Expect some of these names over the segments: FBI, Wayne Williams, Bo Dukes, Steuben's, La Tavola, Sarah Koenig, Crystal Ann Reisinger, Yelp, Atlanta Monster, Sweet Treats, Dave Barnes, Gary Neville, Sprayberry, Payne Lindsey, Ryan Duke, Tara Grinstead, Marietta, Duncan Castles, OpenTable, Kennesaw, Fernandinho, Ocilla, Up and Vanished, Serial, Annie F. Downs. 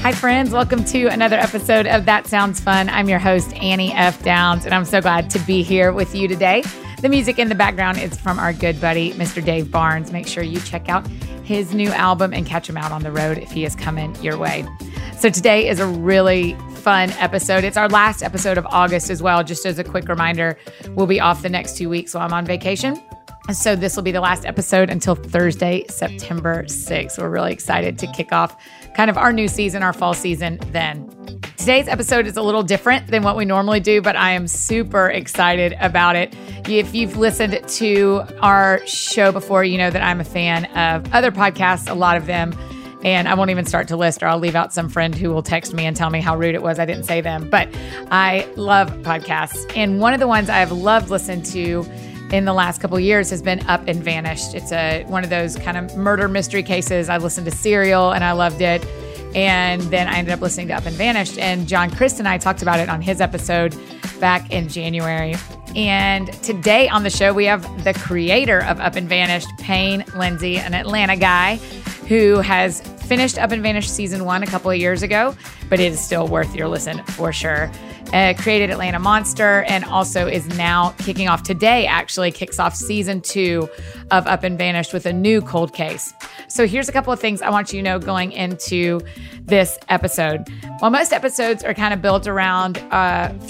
Hi, friends. Welcome to another episode of That Sounds Fun. I'm your host, Annie F. Downs, and I'm so glad to be here with you today. The music in the background is from our good buddy, Mr. Dave Barnes. Make sure you check out his new album and catch him out on the road if he is coming your way. So today is a really fun episode. It's our last episode of August as well. Just as a quick reminder, we'll be off the next 2 weeks while I'm on vacation. So this will be the last episode until Thursday, September 6th. We're really excited to kick off kind of our new season, our fall season then. Today's episode is a little different than what we normally do, but I am super excited about it. If you've listened to our show before, you know that I'm a fan of other podcasts, a lot of them. And I won't even start to list, or I'll leave out some friend who will text me and tell me how rude it was I didn't say them. But I love podcasts. And one of the ones I've loved listening to in the last couple of years has been Up and Vanished. It's one of those kind of murder mystery cases. I listened to Serial and I loved it. And then I ended up listening to Up and Vanished. And John Crist and I talked about it on his episode back in January. And today on the show, we have the creator of Up and Vanished, Payne Lindsey, an Atlanta guy who has finished Up and Vanished Season 1 a couple of years ago, but it is still worth your listen for sure. Created Atlanta Monster and also is now kicking off today, actually kicks off season 2 of Up and Vanished with a new cold case. So here's a couple of things I want you to know going into this episode. While most episodes are kind of built around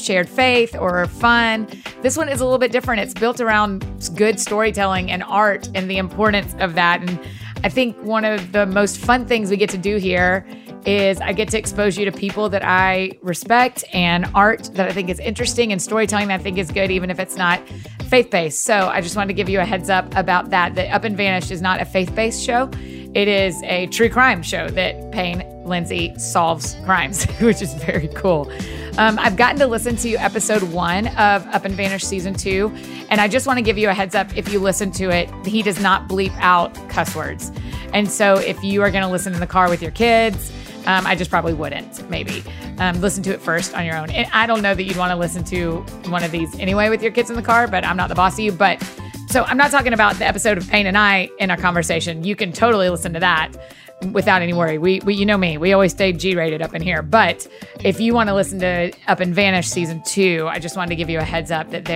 shared faith or fun, this one is a little bit different. It's built around good storytelling and art and the importance of that. And I think one of the most fun things we get to do here is I get to expose you to people that I respect and art that I think is interesting and storytelling that I think is good, even if it's not faith-based. So I just wanted to give you a heads up about that, that Up and Vanished is not a faith-based show. It is a true crime show that Payne Lindsey solves crimes, which is very cool. I've gotten to listen to episode 1 of Up and Vanished Season 2, and I just want to give you a heads up, if you listen to it, he does not bleep out cuss words. And so if you are going to listen in the car with your kids, I just probably wouldn't, maybe. Listen to it first on your own. And I don't know that you'd want to listen to one of these anyway with your kids in the car, but I'm not the boss of you. But so I'm not talking about the episode of Payne and I in our conversation. You can totally listen to that without any worry. We you know me, we always stay G-rated up in here. But if you want to listen to Up and Vanish Season 2, I just wanted to give you a heads up that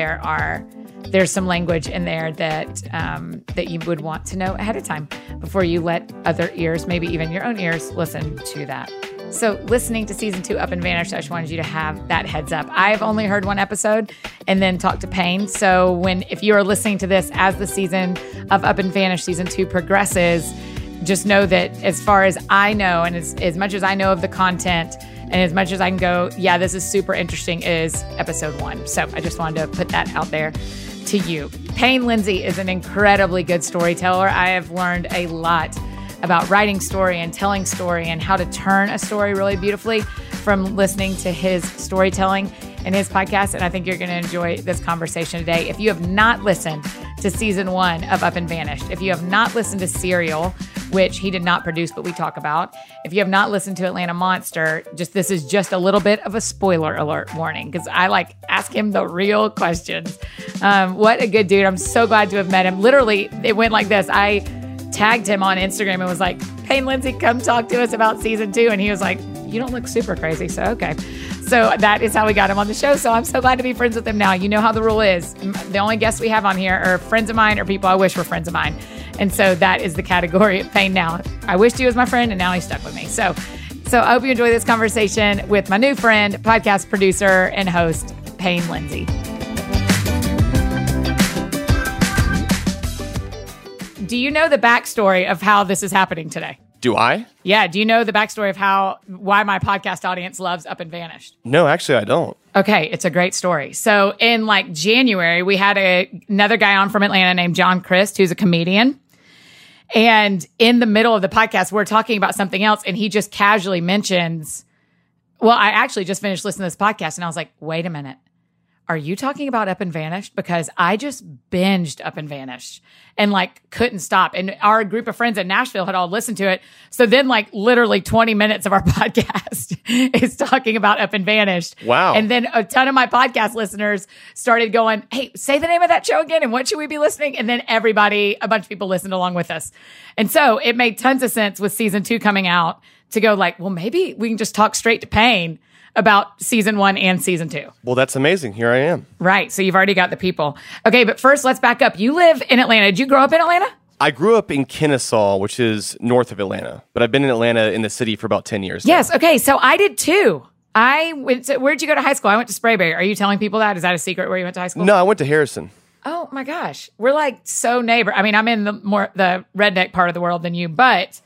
there's some language in there that you would want to know ahead of time before you let other ears, maybe even your own ears, listen to that. So listening to Season 2 Up and Vanished, I just wanted you to have that heads up. I've only heard one episode and then talked to Payne. So if you are listening to this as the season of Up and Vanished Season 2 progresses, just know that as far as I know, and as much as I know of the content, and as much as I can go, yeah, this is super interesting, is episode 1. So I just wanted to put that out there to you. Payne Lindsey is an incredibly good storyteller. I have learned a lot about writing story and telling story and how to turn a story really beautifully from listening to his storytelling and his podcast. And I think you're going to enjoy this conversation today. If you have not listened to season 1 of Up and Vanished, if you have not listened to Serial, which he did not produce, but we talk about, if you have not listened to Atlanta Monster, this is just a little bit of a spoiler alert warning, because I ask him the real questions. What a good dude. I'm so glad to have met him. Literally, it went like this. I tagged him on Instagram and was like, Payne Lindsey, come talk to us about season 2. And he was like, you don't look super crazy. So, okay. So that is how we got him on the show. So I'm so glad to be friends with him now. You know how the rule is. The only guests we have on here are friends of mine or people I wish were friends of mine. And so that is the category of Payne now. I wished he was my friend and now he's stuck with me. So I hope you enjoy this conversation with my new friend, podcast producer and host, Payne Lindsey. Do you know the backstory of how this is happening today? Do I? Yeah. Do you know the backstory of why my podcast audience loves Up and Vanished? No, actually, I don't. Okay. It's a great story. So in January, we had another guy on from Atlanta named John Crist, who's a comedian. And in the middle of the podcast, we're talking about something else. And he just casually mentions, well, I actually just finished listening to this podcast. And I was like, wait a minute. are you talking about Up and Vanished? Because I just binged Up and Vanished and like couldn't stop. And our group of friends in Nashville had all listened to it. So then like literally 20 minutes of our podcast is talking about Up and Vanished. Wow. And then a ton of my podcast listeners started going, hey, say the name of that show again. And what should we be listening? And then everybody, a bunch of people listened along with us. And so it made tons of sense with season 2 coming out to go like, well, maybe we can just talk straight to Payne about season 1 and season 2. Well, that's amazing. Here I am. Right. So you've already got the people. Okay, but first, let's back up. You live in Atlanta. Did you grow up in Atlanta? I grew up in Kennesaw, which is north of Atlanta. But I've been in Atlanta in the city for about 10 years now. Yes. Okay. So I did too. Where'd you go to high school? I went to Sprayberry. Are you telling people that? Is that a secret where you went to high school? No, I went to Harrison. Oh my gosh. We're like so neighbor. I mean, I'm in the redneck part of the world than you, but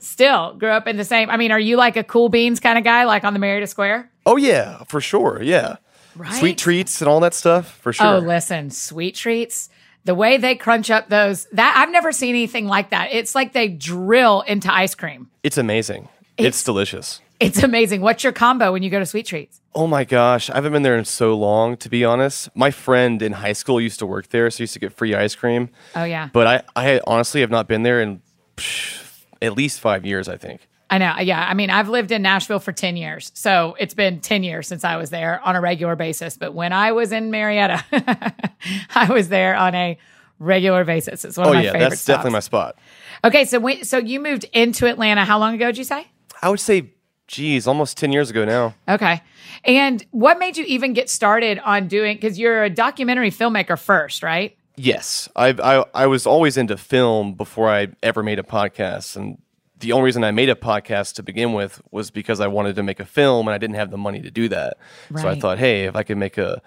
still grew up in the same. I mean, are you like a Cool Beans kind of guy, like on the Marietta Square? Oh yeah, for sure. Yeah. Right? Sweet Treats and all that stuff, for sure. Oh, listen, Sweet Treats. The way they crunch up those, that I've never seen anything like that. It's like they drill into ice cream. It's amazing. It's delicious. It's amazing. What's your combo when you go to Sweet Treats? Oh my gosh, I haven't been there in so long, to be honest. My friend in high school used to work there, so I used to get free ice cream. Oh yeah. But I honestly have not been there in at least 5 years, I think. I know, yeah. I mean, I've lived in Nashville for 10 years, so it's been 10 years since I was there on a regular basis. But when I was in Marietta, I was there on a regular basis. It's one of my favorite that's stops. Definitely my spot. Okay, so you moved into Atlanta. How long ago did you say? I would say, almost 10 years ago now. Okay. And what made you even get started on doing, because you're a documentary filmmaker first, right? Yes. I was always into film before I ever made a podcast. And the only reason I made a podcast to begin with was because I wanted to make a film and I didn't have the money to do that. Right. So I thought, hey, if I could make a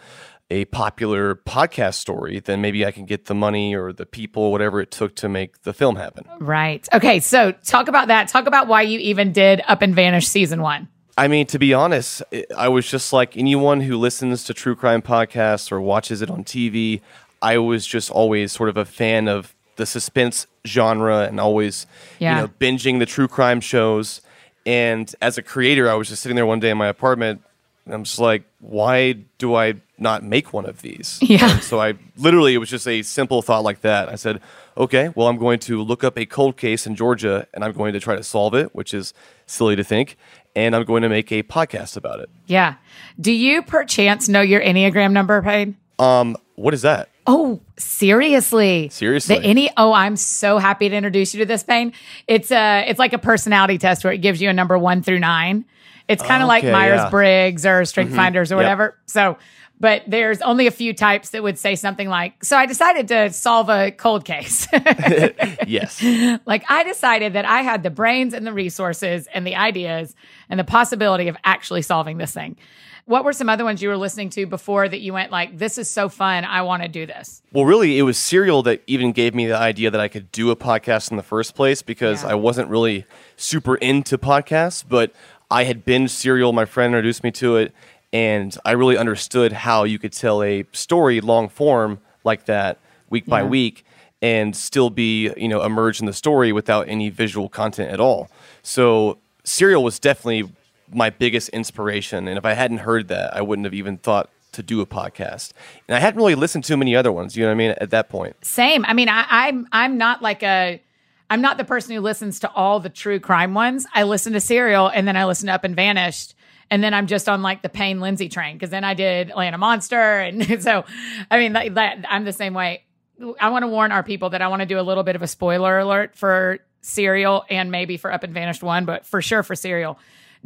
popular podcast story, then maybe I can get the money or the people, whatever it took to make the film happen. Right. Okay, so talk about that. Talk about why you even did Up and Vanish season 1. I mean, to be honest, I was just like anyone who listens to true crime podcasts or watches it on TV, I was just always sort of a fan of the suspense genre and always, you know, binging the true crime shows. And as a creator, I was just sitting there one day in my apartment, and I'm just like, why do I not make one of these? Yeah. And so I literally, it was just a simple thought like that. I said, okay, well, I'm going to look up a cold case in Georgia and I'm going to try to solve it, which is silly to think. And I'm going to make a podcast about it. Yeah. Do you perchance know your Enneagram number, Payne? What is that? Oh, seriously. Seriously. I'm so happy to introduce you to this, Payne. It's like a personality test where it gives you a number 1 through 9. It's kind of like Myers-Briggs or Strength Finders or whatever. Yep. But there's only a few types that would say something like, so I decided to solve a cold case. Yes. Like, I decided that I had the brains and the resources and the ideas and the possibility of actually solving this thing. What were some other ones you were listening to before that you went like, this is so fun, I want to do this? Well, really, it was Serial that even gave me the idea that I could do a podcast in the first place because I wasn't really super into podcasts, but I had binged Serial. My friend introduced me to it. And I really understood how you could tell a story long form like that week by week and still be, you know, immersed in the story without any visual content at all. So Serial was definitely my biggest inspiration. And if I hadn't heard that, I wouldn't have even thought to do a podcast. And I hadn't really listened to many other ones, you know what I mean, at that point. Same. I mean, I'm not the person who listens to all the true crime ones. I listen to Serial and then I listen to Up and Vanished. And then I'm just on like the Payne Lindsey train because then I did Atlanta Monster. And so, I mean, I'm the same way. I want to warn our people that I want to do a little bit of a spoiler alert for Serial and maybe for Up and Vanished 1, but for sure for Serial.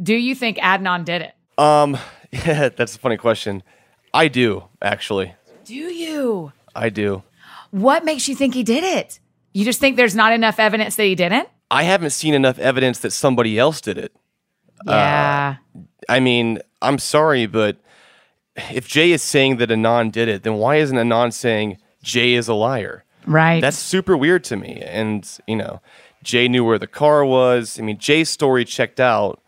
Do you think Adnan did it? Yeah, that's a funny question. I do, actually. Do you? I do. What makes you think he did it? You just think there's not enough evidence that he didn't? I haven't seen enough evidence that somebody else did it. Yeah. I mean, I'm sorry, but if Jay is saying that Anand did it, then why isn't Anand saying Jay is a liar? Right. That's super weird to me. And, you know, Jay knew where the car was. I mean, Jay's story checked out.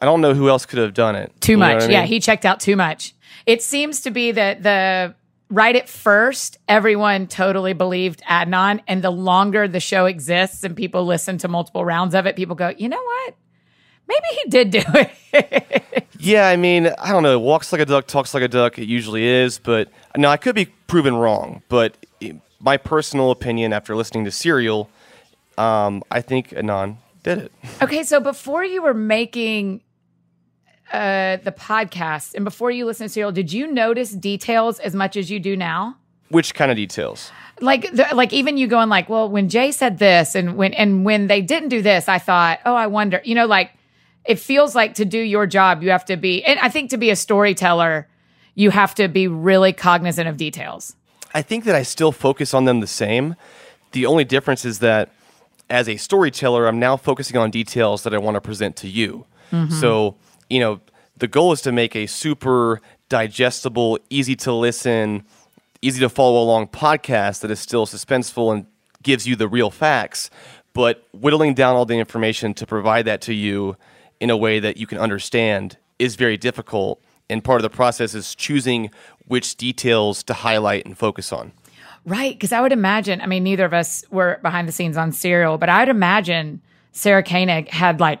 I don't know who else could have done it. Too much. I mean? Yeah, he checked out too much. It seems to be that right at first, everyone totally believed Adnan. And the longer the show exists and people listen to multiple rounds of it, people go, you know what? Maybe he did do it. Yeah, I mean, I don't know. Walks like a duck, talks like a duck. It usually is. But no, I could be proven wrong. But my personal opinion after listening to Serial, I think Anand did it. Okay, so before you were making the podcast and before you listened to Serial, did you notice details as much as you do now? Which kind of details? Like even you going like, well, when Jay said this and when they didn't do this, I thought, oh, I wonder. You know, like it feels like to do your job, you have to be, and I think to be a storyteller, you have to be really cognizant of details. I think that I still focus on them the same. The only difference is that as a storyteller, I'm now focusing on details that I want to present to you. Mm-hmm. So, you know, the goal is to make a super digestible, easy to listen, easy to follow along podcast that is still suspenseful and gives you the real facts, but whittling down all the information to provide that to you in a way that you can understand is very difficult. And part of the process is choosing which details to highlight and focus on. Right, because I would imagine, I mean, neither of us were behind the scenes on Serial, but I would imagine Sarah Koenig had like,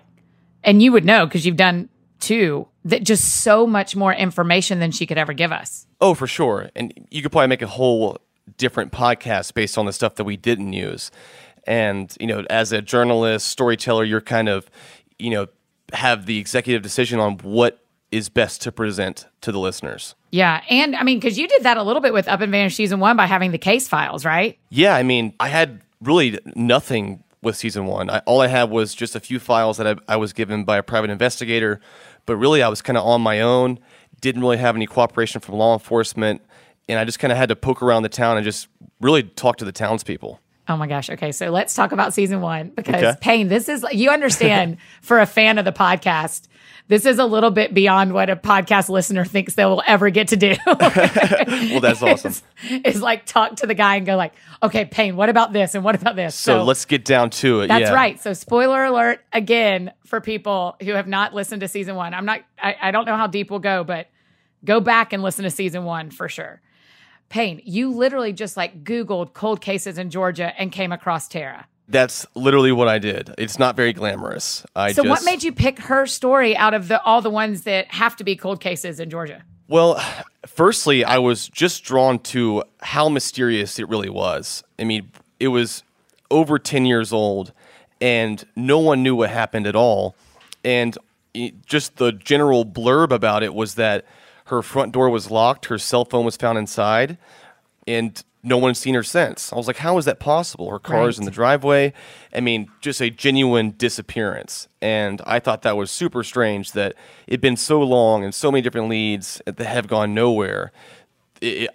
and you would know because you've done two, that just so much more information than she could ever give us. Oh, for sure. And you could probably make a whole different podcast based on the stuff that we didn't use. And, you know, as a journalist, storyteller, you're kind of, you know, have the executive decision on what is best to present to the listeners. Yeah. And I mean, because you did that a little bit with Up and Vanished Season 1 by having the case files, right? Yeah. I mean, I had really nothing with Season 1. All I had was just a few files that I was given by a private investigator, but really I was kind of on my own, didn't really have any cooperation from law enforcement, and I just kind of had to poke around the town and just really talk to the townspeople. Oh my gosh. Okay. So let's talk about Season 1 because, okay, Payne, this is, you understand, for a fan of the podcast, this is a little bit beyond what a podcast listener thinks they will ever get to do. Well, that's awesome. It's like talk to the guy and go like, okay, Payne, what about this and what about this? So let's get down to it. That's right. So spoiler alert, again, for people who have not listened to Season 1. I don't know how deep we'll go, but go back and listen to Season 1 for sure. Payne, you literally just like Googled cold cases in Georgia and came across Tara. That's literally what I did. It's not very glamorous. So what made you pick her story out of all the ones that have to be cold cases in Georgia? Well, firstly, I was just drawn to how mysterious it really was. I mean, it was over 10 years old, and no one knew what happened at all. And just the general blurb about it was that her front door was locked, her cell phone was found inside, and no one's seen her since. I was like, how is that possible? Her car's in the driveway. I mean, just a genuine disappearance. And I thought that was super strange that it'd been so long and so many different leads that have gone nowhere.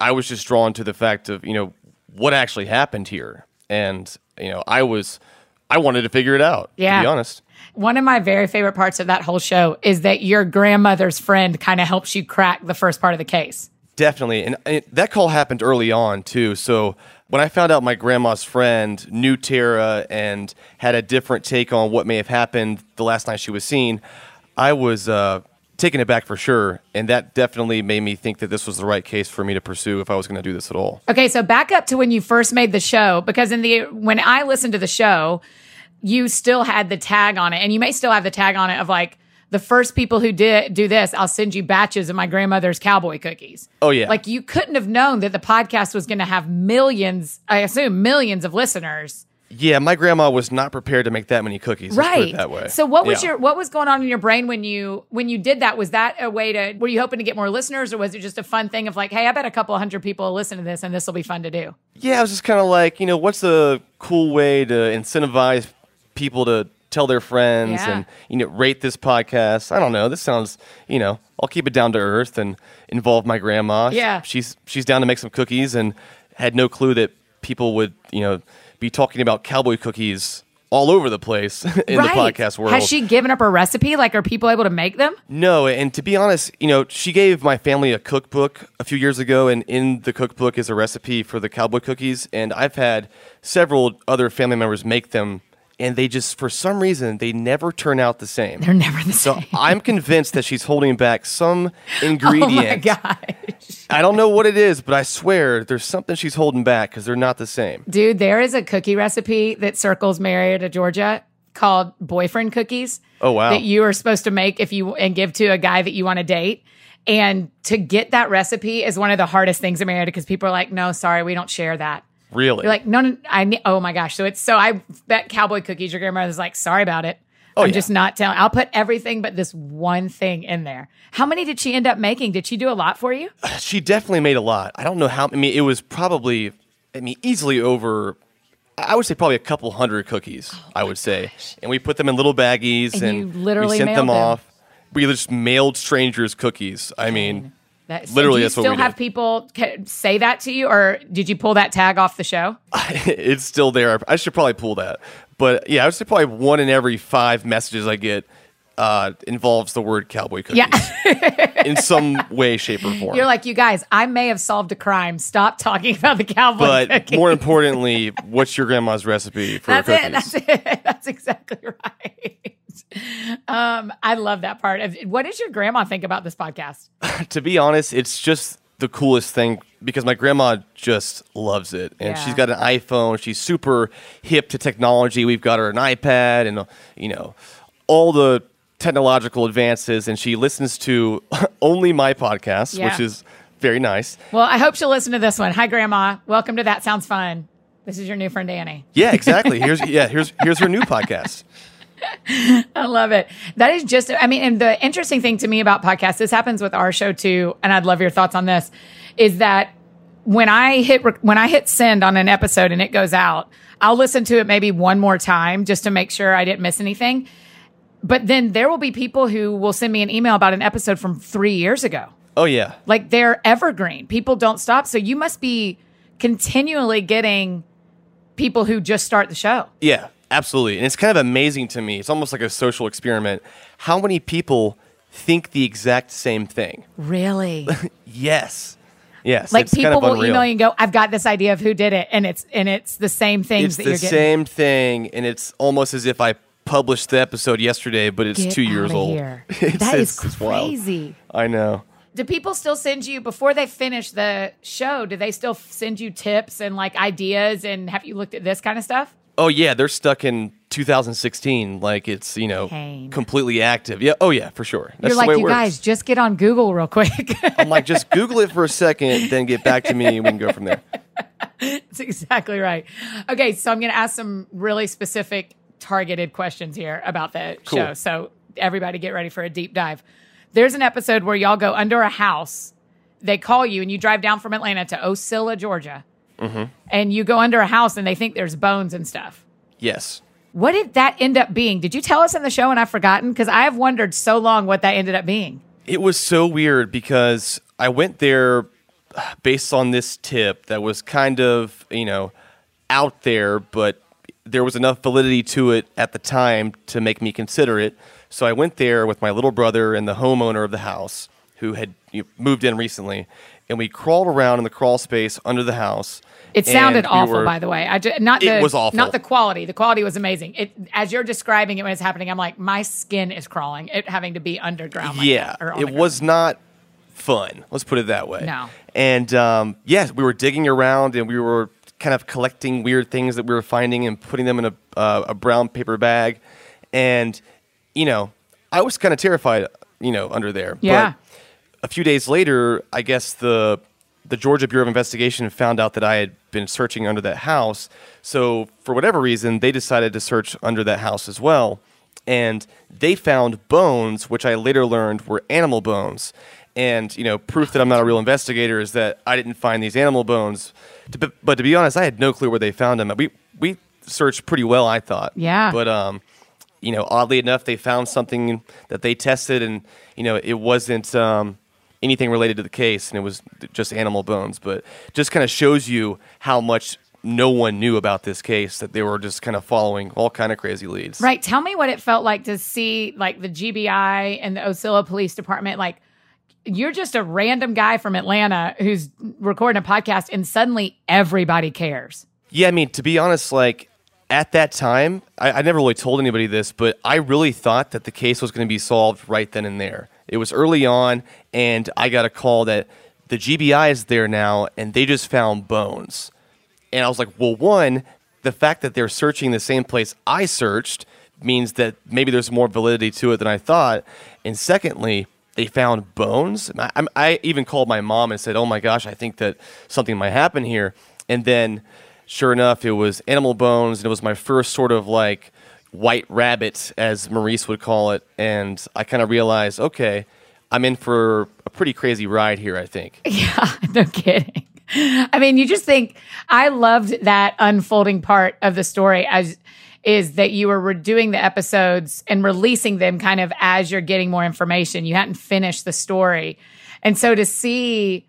I was just drawn to the fact of, you know, what actually happened here. And, you know, I wanted to figure it out, to be honest. One of my very favorite parts of that whole show is that your grandmother's friend kind of helps you crack the first part of the case. Definitely. And that call happened early on, too. So when I found out my grandma's friend knew Tara and had a different take on what may have happened the last night she was seen, I was taken aback for sure. And that definitely made me think that this was the right case for me to pursue if I was going to do this at all. Okay, so back up to when you first made the show, because when I listened to the show, you still had the tag on it, and you may still have the tag on it of like, the first people who did do this, I'll send you batches of my grandmother's cowboy cookies. Oh, yeah. Like, you couldn't have known that the podcast was going to have millions of listeners. Yeah, my grandma was not prepared to make that many cookies. Right. Let's put it that way. So what was what was going on in your brain when you did that? Was that a way to, were you hoping to get more listeners, or was it just a fun thing of like, hey, I bet a couple hundred people will listen to this and this will be fun to do? Yeah, I was just kind of like, you know, what's a cool way to incentivize people to tell their friends and, you know, rate this podcast. I don't know. This sounds, you know, I'll keep it down to earth and involve my grandma. Yeah. She's down to make some cookies, and had no clue that people would, you know, be talking about cowboy cookies all over the place in the podcast world. Has she given up her recipe? Like, are people able to make them? No. And to be honest, you know, she gave my family a cookbook a few years ago, and in the cookbook is a recipe for the cowboy cookies. And I've had several other family members make them, and they just, for some reason, they never turn out the same. They're never the same. So I'm convinced that she's holding back some ingredient. Oh my gosh. I don't know what it is, but I swear there's something she's holding back because they're not the same. Dude, there is a cookie recipe that circles Marietta, Georgia called boyfriend cookies. Oh, wow. That you are supposed to make if you and give to a guy that you want to date. And to get that recipe is one of the hardest things in Marietta because people are like, no, sorry, we don't share that. Really? You're like, no, oh my gosh. So I bet cowboy cookies, your grandmother's like, sorry about it. I'm just not telling. I'll put everything but this one thing in there. How many did she end up making? Did she do a lot for you? She definitely made a lot. I don't know how. I mean, it was probably, I mean, easily over, I would say probably a couple hundred cookies, I would say. And we put them in little baggies and we sent them off. We just mailed strangers cookies. I mean, that's what we did. Do you still have people say that to you, or did you pull that tag off the show? It's still there. I should probably pull that. But yeah, I would say probably 1 in every 5 messages I get involves the word cowboy cookies in some way, shape, or form. You're like, you guys, I may have solved a crime. Stop talking about the cowboy cookies. But more importantly, what's your grandma's recipe for cookies? That's it. That's exactly right. I love that part. What does your grandma think about this podcast? To be honest, it's just the coolest thing because my grandma just loves it. And she's got an iPhone. She's super hip to technology. We've got her an iPad and, you know, all the technological advances. And she listens to only my podcast, which is very nice. Well, I hope she'll listen to this one. Hi, Grandma. Welcome to That Sounds Fun. This is your new friend, Annie. Yeah, exactly. Here's her new podcast. I love it. That is just, I mean, and the interesting thing to me about podcasts, this happens with our show too, and I'd love your thoughts on this, is that when I hit send on an episode and it goes out, I'll listen to it maybe one more time just to make sure I didn't miss anything. But then there will be people who will send me an email about an episode from 3 years ago. Oh, yeah. Like they're evergreen. People don't stop. So you must be continually getting people who just start the show. Yeah. Absolutely. And it's kind of amazing to me. It's almost like a social experiment. How many people think the exact same thing? Really? Yes. Like people will email you and go, I've got this idea of who did it. And it's the same things that you're getting. It's the same thing. And it's almost as if I published the episode yesterday, but it's 2 years old. That is crazy. I know. Do people still send you, before they finish the show, do they still send you tips and like ideas and have you looked at this kind of stuff? Oh, yeah, they're stuck in 2016. Like, it's, you know, completely active. Yeah. Oh, yeah, for sure. That's the way it works. You're like, you guys, just get on Google real quick. I'm like, just Google it for a second, then get back to me, and we can go from there. That's exactly right. Okay, so I'm going to ask some really specific targeted questions here about the show. So everybody get ready for a deep dive. There's an episode where y'all go under a house. They call you, and you drive down from Atlanta to Ocilla, Georgia. Mm-hmm. And you go under a house and they think there's bones and stuff. Yes. What did that end up being? Did you tell us in the show and I've forgotten? Because I have wondered so long what that ended up being. It was so weird because I went there based on this tip that was kind of, you know, out there, but there was enough validity to it at the time to make me consider it. So I went there with my little brother and the homeowner of the house who had moved in recently. And we crawled around in the crawl space under the house. It sounded awful, by the way. It was awful. Not the quality. The quality was amazing. As you're describing it when it's happening, I'm like, my skin is crawling. It having to be underground. It was not fun. Let's put it that way. No. And we were digging around and we were kind of collecting weird things that we were finding and putting them in a brown paper bag. And, you know, I was kind of terrified, you know, under there. Yeah. But a few days later, I guess the Georgia Bureau of Investigation found out that I had been searching under that house. So for whatever reason, they decided to search under that house as well. And they found bones, which I later learned were animal bones. And, you know, proof that I'm not a real investigator is that I didn't find these animal bones. But to be honest, I had no clue where they found them. We searched pretty well, I thought. Yeah. But, you know, oddly enough, they found something that they tested and, you know, it wasn't... anything related to the case, and it was just animal bones, but just kind of shows you how much no one knew about this case, that they were just kind of following all kind of crazy leads. Right. Tell me what it felt like to see, like, the GBI and the Ocilla Police Department, like, you're just a random guy from Atlanta who's recording a podcast, and suddenly everybody cares. Yeah, I mean, to be honest, like, at that time, I never really told anybody this, but I really thought that the case was going to be solved right then and there. It was early on, and I got a call that the GBI is there now, and they just found bones. And I was like, well, one, the fact that they're searching the same place I searched means that maybe there's more validity to it than I thought. And secondly, they found bones. And I even called my mom and said, oh my gosh, I think that something might happen here. And then sure enough, it was animal bones. And it was my first sort of like white rabbit, as Maurice would call it. And I kind of realized, okay, I'm in for a pretty crazy ride here, I think. Yeah, no kidding. I mean, you just think, I loved that unfolding part of the story as is that you were doing the episodes and releasing them kind of as you're getting more information. You hadn't finished the story. And so to see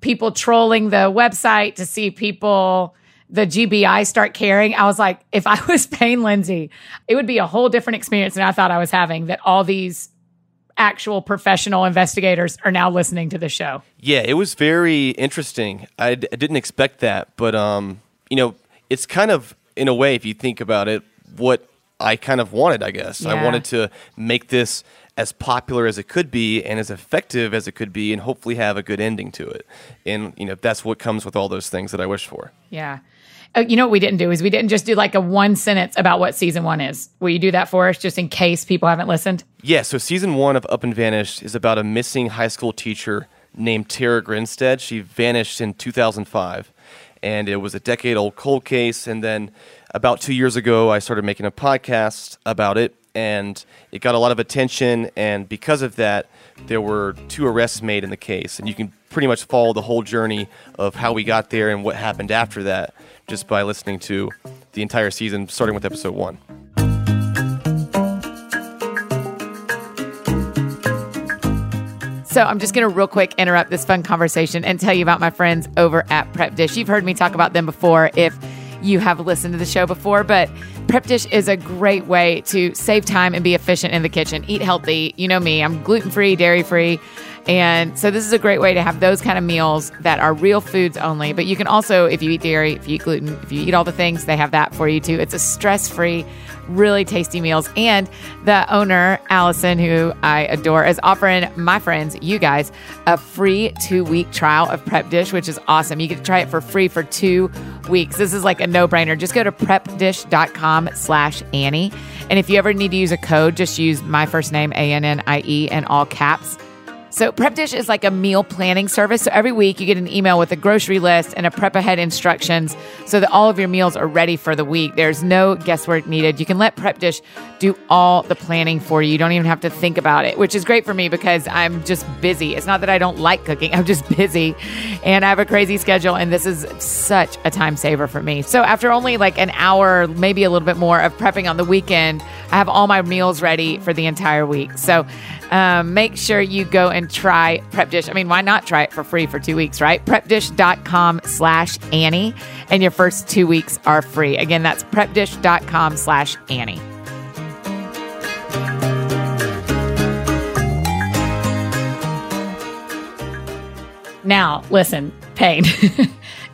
people trolling the website, to see people, the GBI start caring, I was like, if I was Payne Lindsey, it would be a whole different experience than I thought I was having, that all these actual professional investigators are now listening to the show. Yeah, it was very interesting. I didn't expect that, but you know, it's kind of, in a way, if you think about it, what I kind of wanted, I guess. Yeah. I wanted to make this as popular as it could be and as effective as it could be and hopefully have a good ending to it. And, you know, that's what comes with all those things that I wish for. Yeah. You know what we didn't do is we didn't just do like a one sentence about what season one is. Will you do that for us just in case people haven't listened? Yeah, so season one of Up and Vanished is about a missing high school teacher named Tara Grinstead. She vanished in 2005, and it was a decade-old cold case. And then about 2 years ago, I started making a podcast about it, and it got a lot of attention. And because of that, there were 2 arrests made in the case. And you can pretty much follow the whole journey of how we got there and what happened after that, just by listening to the entire season, starting with episode 1. So I'm just going to real quick interrupt this fun conversation and tell you about my friends over at Prep Dish. You've heard me talk about them before if you have listened to the show before, but Prep Dish is a great way to save time and be efficient in the kitchen. Eat healthy. You know me. I'm gluten-free, dairy-free. And so this is a great way to have those kind of meals that are real foods only. But you can also, if you eat dairy, if you eat gluten, if you eat all the things, they have that for you too. It's a stress-free, really tasty meals. And the owner, Allison, who I adore, is offering my friends, you guys, a free 2-week trial of Prep Dish, which is awesome. You get to try it for free for 2 weeks. This is like a no-brainer. Just go to prepdish.com/Annie. And if you ever need to use a code, just use my first name, ANNIE, in all caps. So Prep Dish is like a meal planning service. So every week you get an email with a grocery list and a prep ahead instructions so that all of your meals are ready for the week. There's no guesswork needed. You can let Prep Dish do all the planning for you. You don't even have to think about it, which is great for me because I'm just busy. It's not that I don't like cooking. I'm just busy and I have a crazy schedule, and this is such a time saver for me. So after only like an hour, maybe a little bit more of prepping on the weekend, I have all my meals ready for the entire week. So make sure you go and try Prep Dish. I mean, why not try it for free for 2 weeks, right? PrepDish.com/Annie. And your first 2 weeks are free. Again, that's PrepDish.com/Annie. Now, listen, Payne,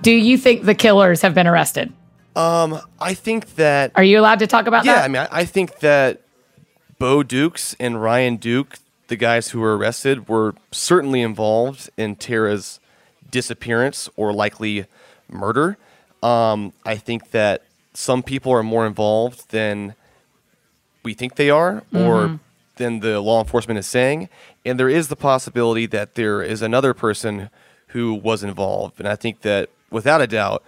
do you think the killers have been arrested? I think that... Are you allowed to talk about that? Yeah, I mean, I think that Bo Dukes and Ryan Duke, the guys who were arrested, were certainly involved in Tara's disappearance or likely murder. I think that some people are more involved than we think they are, or than the law enforcement is saying. And there is the possibility that there is another person who was involved. And I think that, without a doubt,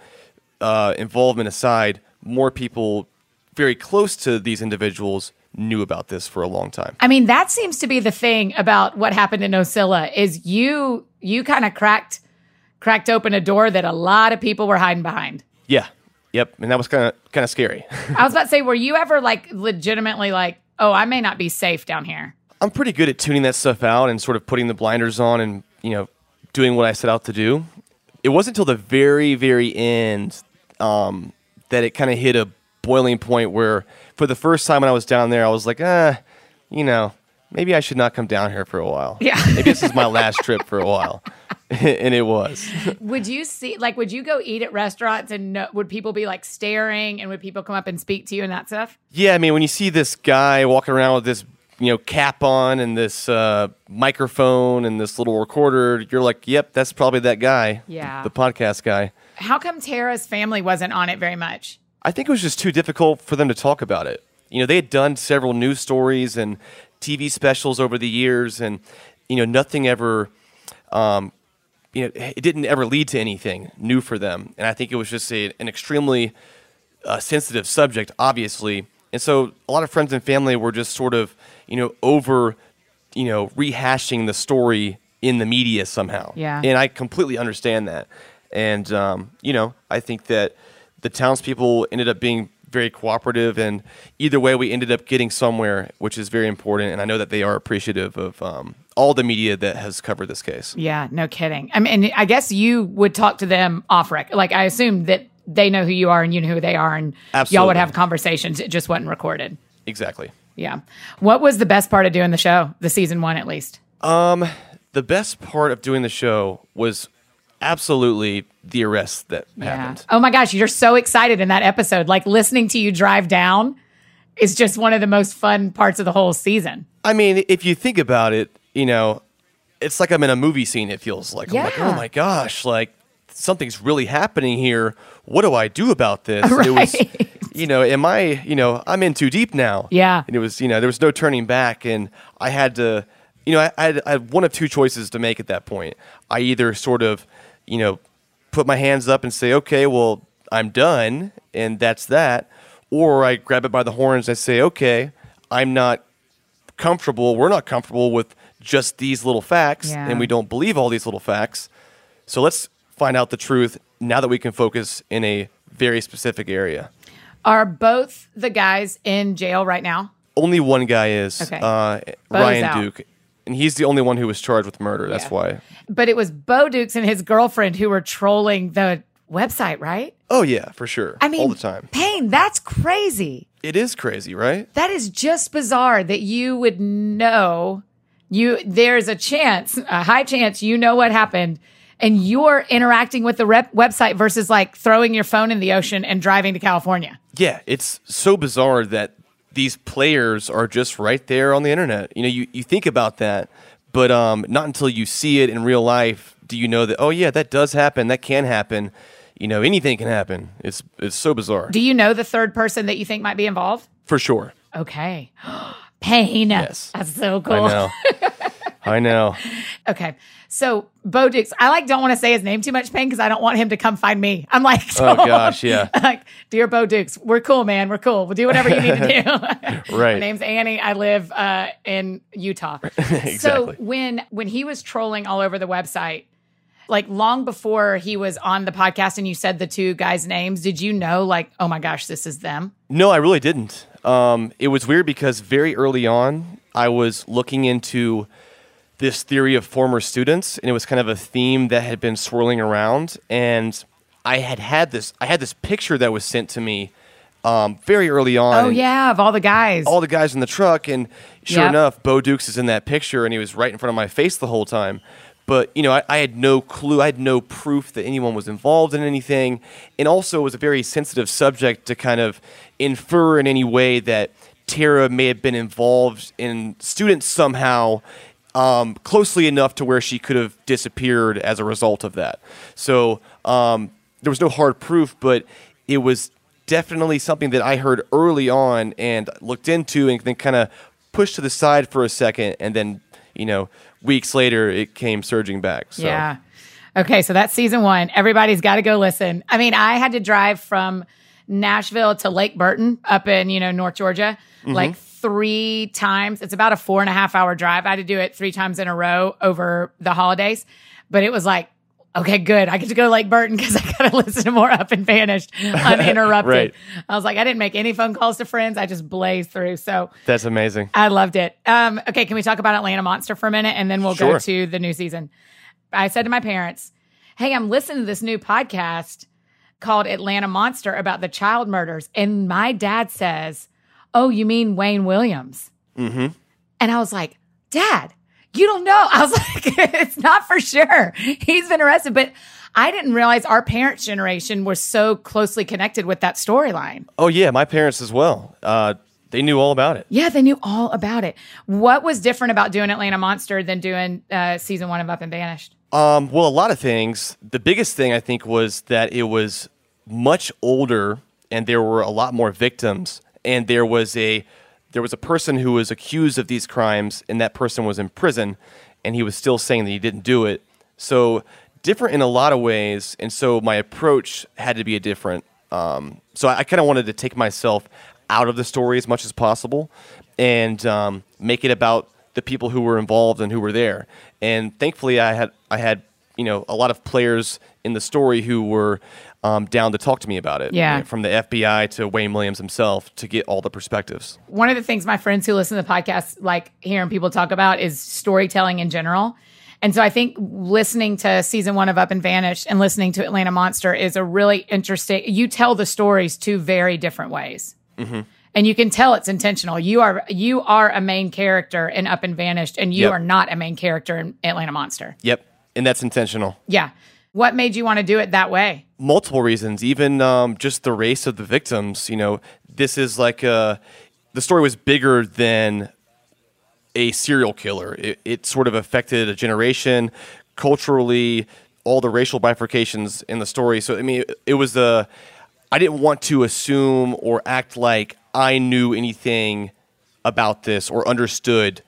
involvement aside, more people very close to these individuals knew about this for a long time. I mean, that seems to be the thing about what happened in Ocilla is you kind of cracked open a door that a lot of people were hiding behind. Yeah. Yep. And that was kind of scary. I was about to say, were you ever like legitimately like, oh, I may not be safe down here? I'm pretty good at tuning that stuff out and sort of putting the blinders on and, you know, doing what I set out to do. It wasn't until the very, very end that it kind of hit a boiling point where for the first time when I was down there, I was like, you know, maybe I should not come down here for a while. Yeah. Maybe this is my last trip for a while. And it was. Would you go eat at restaurants and would people be like staring, and would people come up and speak to you and that stuff? Yeah. I mean, when you see this guy walking around with this, you know, cap on and this microphone and this little recorder, you're like, yep, that's probably that guy. Yeah. The podcast guy. How come Tara's family wasn't on it very much? I think it was just too difficult for them to talk about it. you know, they had done several news stories and TV specials over the years, and, you know, nothing ever, you know, it didn't ever lead to anything new for them. And I think it was just an extremely sensitive subject, obviously. And so a lot of friends and family were just sort of, you know, over, you know, rehashing the story in the media somehow. Yeah. And I completely understand that. And, you know, I think that the townspeople ended up being very cooperative, and either way, we ended up getting somewhere, which is very important. And I know that they are appreciative of all the media that has covered this case. Yeah, no kidding. I mean, I guess you would talk to them off record. Like, I assume that they know who you are and you know who they are, and absolutely, y'all would have conversations. It just wasn't recorded. Exactly. Yeah. What was the best part of doing the show, the season one at least? The best part of doing the show was absolutely the arrest that happened. Oh my gosh, you're so excited in that episode. Like, listening to you drive down is just one of the most fun parts of the whole season. I mean, if you think about it, you know, it's like I'm in a movie scene, it feels like. Yeah. I'm like, oh my gosh, like, something's really happening here. What do I do about this? Right. It was, you know, I'm in too deep now. Yeah. And it was, you know, there was no turning back, and I had to, you know, I had one of two choices to make at that point. I either sort of, you know, put my hands up and say, okay, well, I'm done, and that's that, or I grab it by the horns and say, okay, I'm not comfortable. We're not comfortable with just these little facts, and we don't believe all these little facts. So let's find out the truth now that we can focus in a very specific area. Are both the guys in jail right now? Only one guy is. Okay. Ryan Duke. And he's the only one who was charged with murder. That's why. But it was Bo Dukes and his girlfriend who were trolling the website, right? Oh, yeah, for sure. I mean, all the time. Payne, that's crazy. It is crazy, right? That is just bizarre that you would know. There's a high chance, you know what happened, and you're interacting with the website versus like throwing your phone in the ocean and driving to California. Yeah, it's so bizarre that these players are just right there on the internet. You know, you think about that, but not until you see it in real life do you know that, oh yeah, that does happen, that can happen. You know, anything can happen. It's so bizarre. Do you know the third person that you think might be involved? For sure. Okay. Payne. Yes. That's so cool. I know. I know. Okay. So Bo Dukes, I don't want to say his name too much, Payne, because I don't want him to come find me. I'm like, so, oh gosh, yeah. Like, dear Bo Dukes, we're cool, man. We're cool. We'll do whatever you need to do. Right. My name's Annie. I live in Utah. Exactly. So when he was trolling all over the website, like long before he was on the podcast and you said the two guys' names, did you know, like, oh my gosh, this is them? No, I really didn't. It was weird because very early on, I was looking into this theory of former students, and it was kind of a theme that had been swirling around. And I had this picture that was sent to me very early on. Oh yeah, of all the guys. All the guys in the truck, and sure enough, Bo Dukes is in that picture, and he was right in front of my face the whole time. But, you know, I had no clue. I had no proof that anyone was involved in anything. And also, it was a very sensitive subject to kind of infer in any way that Tara may have been involved in students somehow, closely enough to where she could have disappeared as a result of that. So there was no hard proof, but it was definitely something that I heard early on and looked into and then kind of pushed to the side for a second. And then, you know, weeks later, it came surging back. So. Yeah. Okay, so that's season one. Everybody's got to go listen. I mean, I had to drive from Nashville to Lake Burton up in, you know, North Georgia, like three times. It's about a 4.5 hour drive. I had to do it three times in a row over the holidays, but it was like, okay, good. I get to go to Lake Burton because I got to listen to more Up and Vanished uninterrupted. Right. I was like, I didn't make any phone calls to friends. I just blazed through. So that's amazing. I loved it. Okay. Can we talk about Atlanta Monster for a minute? And then we'll go to the new season. I said to my parents, hey, I'm listening to this new podcast called Atlanta Monster about the child murders. And my dad says, oh, you mean Wayne Williams? Mm-hmm. And I was like, Dad, you don't know. I was like, it's not for sure. He's been arrested. But I didn't realize our parents' generation were so closely connected with that storyline. Oh, yeah. My parents as well. They knew all about it. Yeah, they knew all about it. What was different about doing Atlanta Monster than doing season one of Up and Vanished? Well, a lot of things. The biggest thing, I think, was that it was much older and there were a lot more victims. and there was a person who was accused of these crimes, and that person was in prison, and he was still saying that he didn't do it. So different in a lot of ways, and so my approach had to be different. So I kind of wanted to take myself out of the story as much as possible and make it about the people who were involved and who were there. And thankfully, I had a lot of players in the story who were down to talk to me about it. Yeah. From the FBI to Wayne Williams himself, to get all the perspectives. One of the things my friends who listen to the podcast like hearing people talk about is storytelling in general. And so I think listening to season 1 of Up and Vanished and listening to Atlanta Monster is a really interesting, you tell the stories two very different ways. Mm-hmm. And you can tell it's intentional. You are a main character in Up and Vanished, and you are not a main character in Atlanta Monster. Yep. And that's intentional. Yeah. What made you want to do it that way? Multiple reasons. Even just the race of the victims. This is like the story was bigger than a serial killer. It sort of affected a generation, culturally, all the racial bifurcations in the story. So, I didn't want to assume or act like I knew anything about this or understood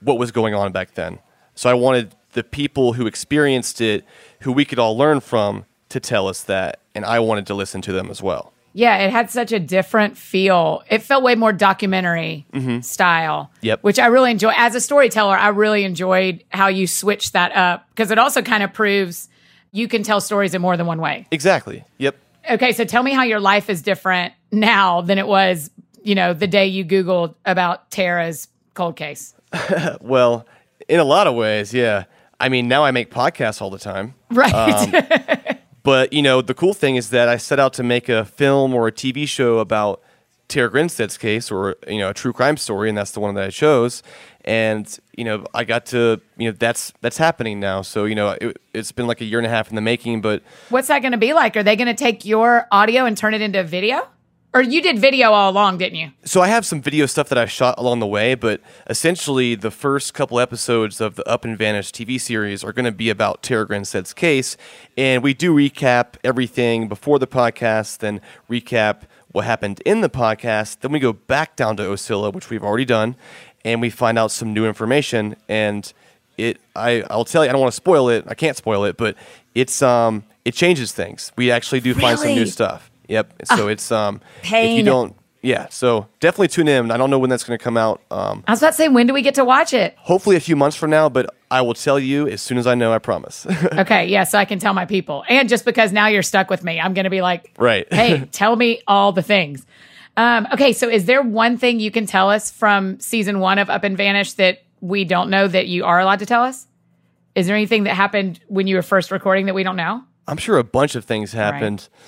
what was going on back then. So I wanted the people who experienced it, who we could all learn from, to tell us that. And I wanted to listen to them as well. Yeah, it had such a different feel. It felt way more documentary style, which I really enjoy. As a storyteller, I really enjoyed how you switched that up, because it also kind of proves you can tell stories in more than one way. Exactly. Yep. Okay, so tell me how your life is different now than it was, the day you Googled about Tara's cold case. Well, in a lot of ways, yeah. Now I make podcasts all the time. Right. But, the cool thing is that I set out to make a film or a TV show about Tara Grinstead's case, or, a true crime story, and that's the one that I chose. And, I got to, that's happening now. So, it's been like a year and a half in the making, but... What's that going to be like? Are they going to take your audio and turn it into video? Or you did video all along, didn't you? So I have some video stuff that I shot along the way, but essentially the first couple episodes of the Up and Vanished TV series are going to be about Tara Grinstead's case. And we do recap everything before the podcast, then recap what happened in the podcast. Then we go back down to Ocilla, which we've already done, and we find out some new information. And I'll tell you, I don't want to spoil it. I can't spoil it, but it changes things. We actually do find some new stuff. Yep. So it's Payne. If you don't, so definitely tune in. I don't know when that's going to come out. I was about to say, when do we get to watch it? Hopefully a few months from now, but I will tell you as soon as I know, I promise. Okay, yeah, so I can tell my people. And just because now you're stuck with me, I'm going to be like, right. Hey, tell me all the things. Okay, so is there one thing you can tell us from season 1 of Up and Vanished that we don't know that you are allowed to tell us? Is there anything that happened when you were first recording that we don't know? I'm sure a bunch of things happened. Right.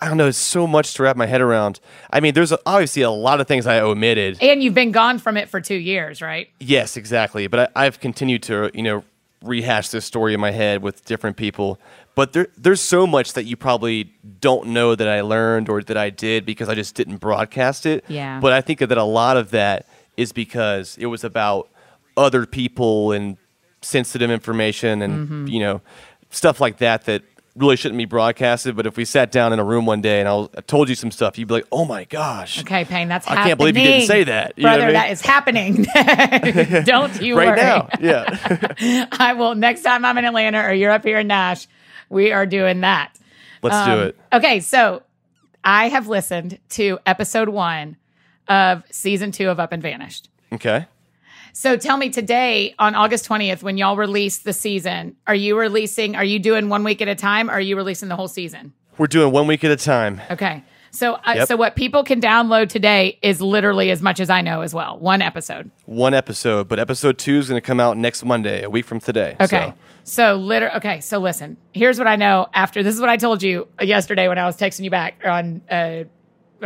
I don't know. It's so much to wrap my head around. There's obviously a lot of things I omitted. And you've been gone from it for 2 years, right? Yes, exactly. But I've continued to, rehash this story in my head with different people. But there's so much that you probably don't know that I learned or that I did because I just didn't broadcast it. Yeah. But I think that a lot of that is because it was about other people and sensitive information and, stuff like that really shouldn't be broadcasted, but if we sat down in a room one day and I told you some stuff, you'd be like, oh my gosh. Okay, Payne, that's happening. I can't believe you didn't say that. Brother, that is happening. Don't you worry. Right now, yeah. I will, next time I'm in Atlanta or you're up here in Nash, we are doing that. Let's do it. Okay, so I have listened to episode 1 of season 2 of Up and Vanished. Okay. So tell me, today on August 20th, when y'all release the season, are you doing 1 week at a time? Or are you releasing the whole season? We're doing 1 week at a time. Okay. So what people can download today is literally as much as I know as well. One episode, but episode 2 is going to come out next Monday, a week from today. Okay. So listen, here's what I know after. This is what I told you yesterday when I was texting you back on, or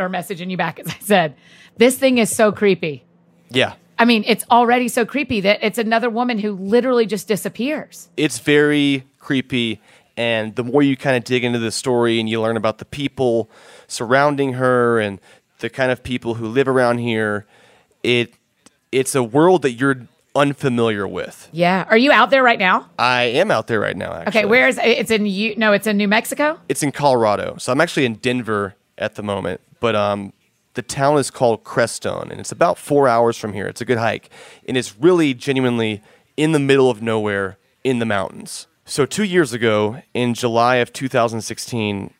messaging you back, as I said, this thing is so creepy. Yeah. It's already so creepy that it's another woman who literally just disappears. It's very creepy, and the more you kind of dig into the story and you learn about the people surrounding her and the kind of people who live around here, it's a world that you're unfamiliar with. Yeah. Are you out there right now? I am out there right now, actually. Okay, where is it? It's in New Mexico? It's in Colorado. So I'm actually in Denver at the moment, but The town is called Crestone, and it's about 4 hours from here. It's a good hike. And it's really genuinely in the middle of nowhere in the mountains. So 2 years ago, in July of 2016,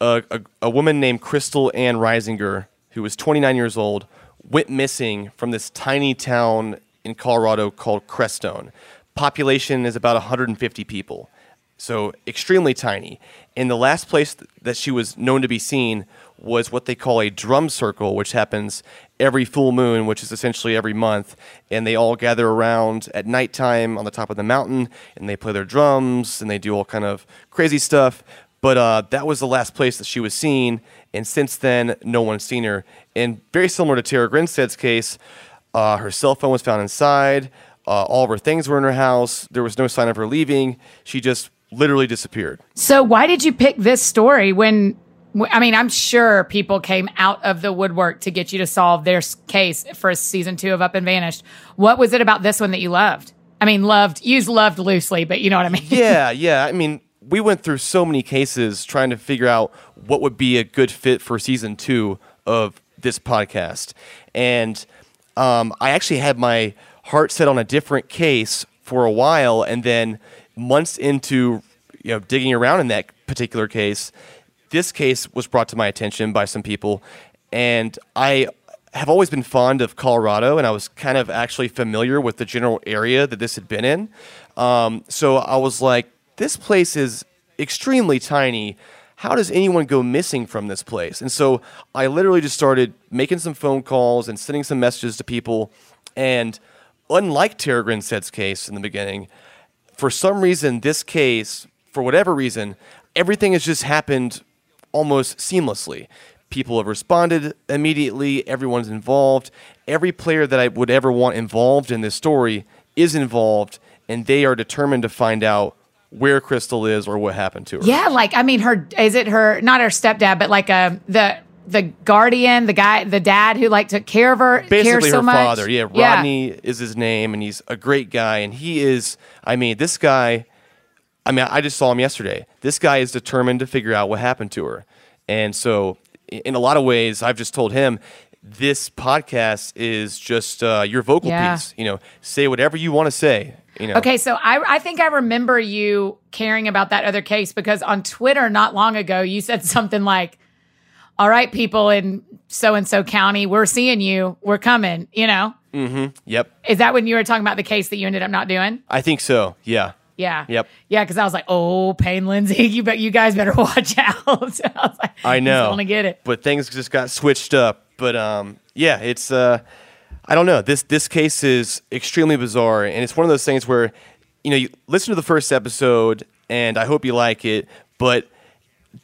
a woman named Crystal Ann Reisinger, who was 29 years old, went missing from this tiny town in Colorado called Crestone. Population is about 150 people, so extremely tiny. And the last place that she was known to be seen was what they call a drum circle, which happens every full moon, which is essentially every month, and they all gather around at nighttime on the top of the mountain, and they play their drums, and they do all kind of crazy stuff. But that was the last place that she was seen, and since then, no one's seen her. And very similar to Tara Grinstead's case, her cell phone was found inside, all of her things were in her house, there was no sign of her leaving, she just literally disappeared. So why did you pick this story when... I mean, I'm sure people came out of the woodwork to get you to solve their case for season 2 of Up and Vanished. What was it about this one that you loved? I mean, loved, use loved loosely, but you know what I mean? Yeah. I mean, we went through so many cases trying to figure out what would be a good fit for season 2 of this podcast. And I actually had my heart set on a different case for a while. And then months into digging around in that particular case, this case was brought to my attention by some people, and I have always been fond of Colorado, and I was kind of actually familiar with the general area that this had been in. So I was like, this place is extremely tiny. How does anyone go missing from this place? And so I literally just started making some phone calls and sending some messages to people, and unlike Tara Grinstead's case in the beginning, for some reason, this case, for whatever reason, everything has just happened almost seamlessly. People have responded immediately. Everyone's involved. Every player that I would ever want involved in this story is involved, and they are determined to find out where Crystal is or what happened to her. Yeah, like, I mean, not her stepdad, but like the guardian, the dad who like took care of her. Basically her father. Yeah, Rodney is his name, and he's a great guy, and he is, I mean, this guy... I mean, I just saw him yesterday. This guy is determined to figure out what happened to her. And so in a lot of ways, I've just told him, this podcast is just your vocal piece. Say whatever you want to say. Okay, so I think I remember you caring about that other case because on Twitter not long ago, you said something like, all right, people in so-and-so county, we're seeing you. We're coming, Mm-hmm. Yep. Is that when you were talking about the case that you ended up not doing? I think so, yeah. Yeah. Yep. Yeah, because I was like, "Oh, Payne Lindsey, you guys better watch out." So I was like, I know. I want to get it, but things just got switched up. But yeah, it's I don't know. This case is extremely bizarre, and it's one of those things where you listen to the first episode, and I hope you like it. But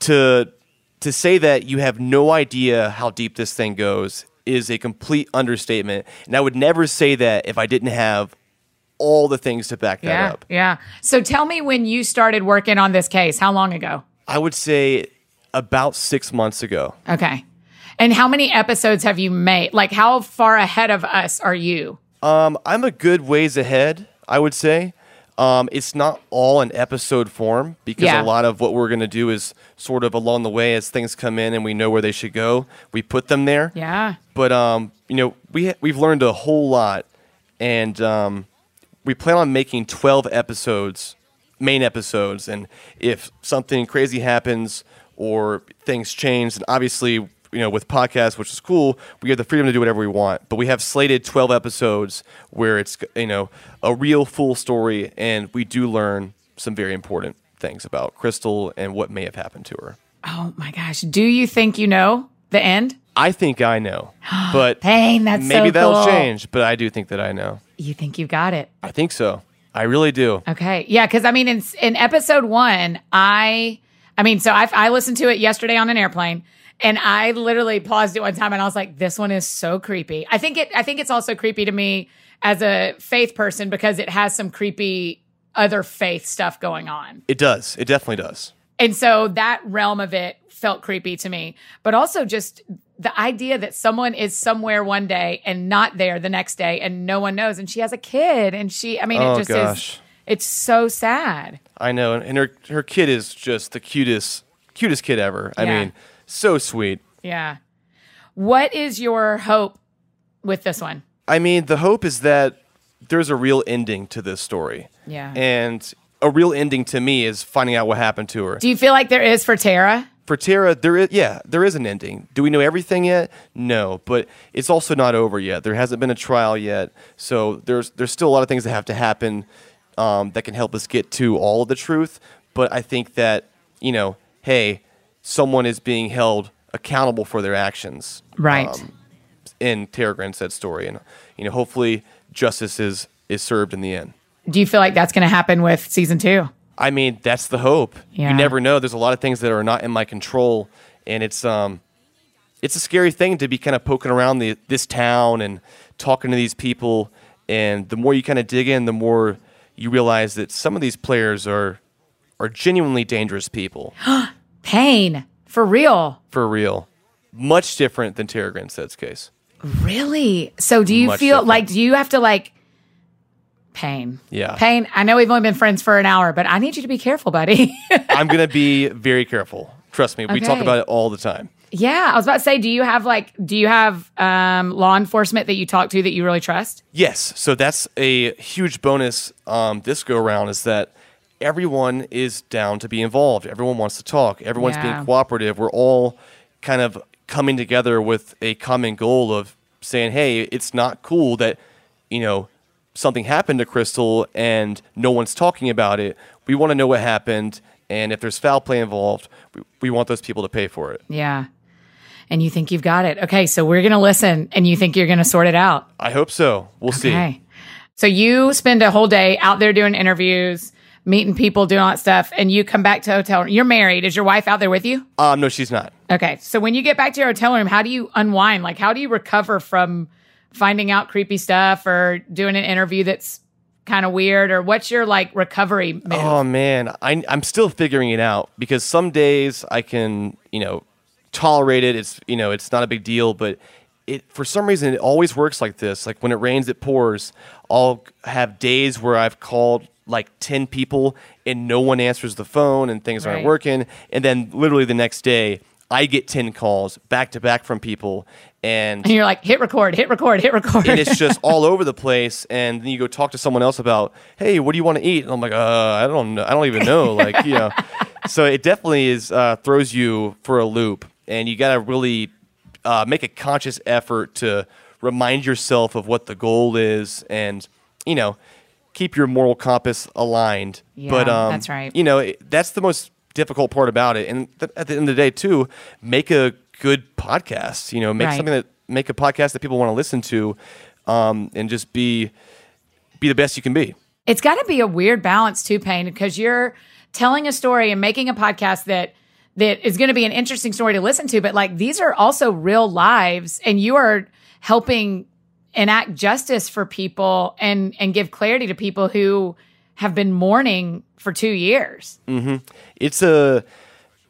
to say that you have no idea how deep this thing goes is a complete understatement, and I would never say that if I didn't have all the things to back that up. Yeah. So tell me, when you started working on this case, how long ago? I would say about 6 months ago. Okay. And how many episodes have you made? Like, how far ahead of us are you? I'm a good ways ahead, I would say. It's not all in episode form because a lot of what we're going to do is sort of along the way as things come in and we know where they should go, we put them there. Yeah. But, we've learned a whole lot, and, we plan on making 12 episodes, main episodes, and if something crazy happens or things change, and obviously, with podcasts, which is cool, we have the freedom to do whatever we want, but we have slated 12 episodes where it's, a real full story, and we do learn some very important things about Crystal and what may have happened to her. Oh my gosh. Do you think you know the end? I think I know, but Payne, that's maybe so that'll cool. change, but I do think that I know. You think you've got it? I think so. I really do. Okay. Yeah, because, I mean, in episode 1, I listened to it yesterday on an airplane, and I literally paused it one time, and I was like, this one is so creepy. I think it's also creepy to me as a faith person because it has some creepy other faith stuff going on. It does. It definitely does. And so that realm of it felt creepy to me, but also just the idea that someone is somewhere one day and not there the next day and no one knows. And she has a kid, and it's so sad. I know. And her kid is just the cutest kid ever. Yeah. I mean, so sweet. Yeah. What is your hope with this one? I mean, the hope is that there's a real ending to this story. Yeah. And a real ending to me is finding out what happened to her. Do you feel like there is for Tara? For Tara, there is, yeah, there is an ending. Do we know everything yet? No, but it's also not over yet. There hasn't been a trial yet, so there's still a lot of things that have to happen that can help us get to all of the truth. But I think that, you know, hey, someone is being held accountable for their actions, right? In Tara Grinstead's story, and you know, hopefully justice is served in the end. Do you feel like that's going to happen with season 2? I mean, that's the hope. Yeah. You never know. There's a lot of things that are not in my control, and it's a scary thing to be kind of poking around this town and talking to these people, and the more you kind of dig in, the more you realize that some of these players are genuinely dangerous people. Payne, for real. For real. Much different than Tara Grinstead's case. Really? So do you feel like, do you have to like, Payne. Yeah. Payne, I know we've only been friends for an hour, but I need you to be careful, buddy. I'm going to be very careful. Trust me. Okay. We talk about it all the time. Yeah. I was about to say, do you have law enforcement that you talk to that you really trust? Yes. So that's a huge bonus this go around, is that everyone is down to be involved. Everyone wants to talk. Everyone's being cooperative. We're all kind of coming together with a common goal of saying, hey, it's not cool that, you know, something happened to Crystal and no one's talking about it. We want to know what happened, and if there's foul play involved, we want those people to pay for it. Yeah. And you think you've got it. Okay, so we're going to listen, and you think you're going to sort it out. I hope so. We'll see. So you spend a whole day out there doing interviews, meeting people, doing all that stuff, and you come back to the hotel room. You're married. Is your wife out there with you? No, she's not. Okay, so when you get back to your hotel room, how do you unwind? Like, how do you recover from finding out creepy stuff or doing an interview that's kind of weird? Or what's your like recovery move? Oh man, I'm still figuring it out, because some days I can, you know, tolerate it. It's, you know, it's not a big deal, but it, for some reason, it always works like this. Like when it rains, it pours. I'll have days where I've called like 10 people and no one answers the phone and things aren't working. And then literally the next day I get 10 calls back to back from people. And you're like, hit record, hit record, hit record. And it's just all over the place. And then you go talk to someone else about, hey, what do you want to eat? And I'm like, I don't know. I don't even know. Like, you know. So it definitely is throws you for a loop. And you got to really make a conscious effort to remind yourself of what the goal is and, you know, keep your moral compass aligned. Yeah, but, that's right. You know, that's the most difficult part about it. And at the end of the day, too, make a good podcast, you know, make a podcast that people want to listen to, and just be the best you can be. It's got to be a weird balance too, Payne, because you're telling a story and making a podcast that is going to be an interesting story to listen to, but like these are also real lives, and you are helping enact justice for people and give clarity to people who have been mourning for 2 years. Mm-hmm. It's a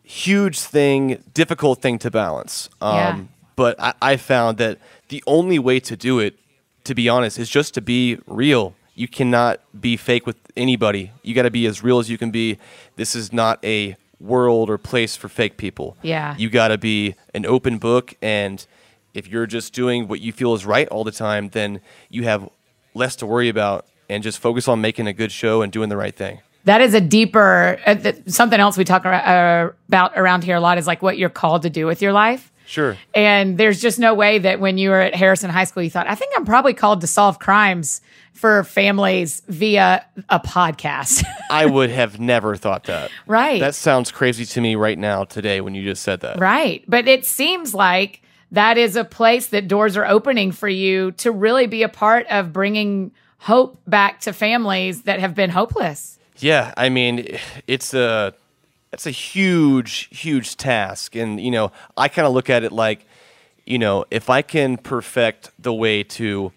huge thing, difficult thing to balance. But I found that the only way to do it, to be honest, is just to be real. You cannot be fake with anybody. You got to be as real as you can be. This is not a world or place for fake people. Yeah. You got to be an open book, and if you're just doing what you feel is right all the time, then you have less to worry about and just focus on making a good show and doing the right thing. That is a deeper, something else we talk about around here a lot is like what you're called to do with your life. Sure. And there's just no way that when you were at Harrison High School, you thought, I think I'm probably called to solve crimes for families via a podcast. I would have never thought that. Right. That sounds crazy to me right now, today, when you just said that. Right. But it seems like that is a place that doors are opening for you to really be a part of bringing hope back to families that have been hopeless. Yeah, I mean, it's a huge, huge task. And, you know, I kind of look at it like, you know, if I can perfect the way to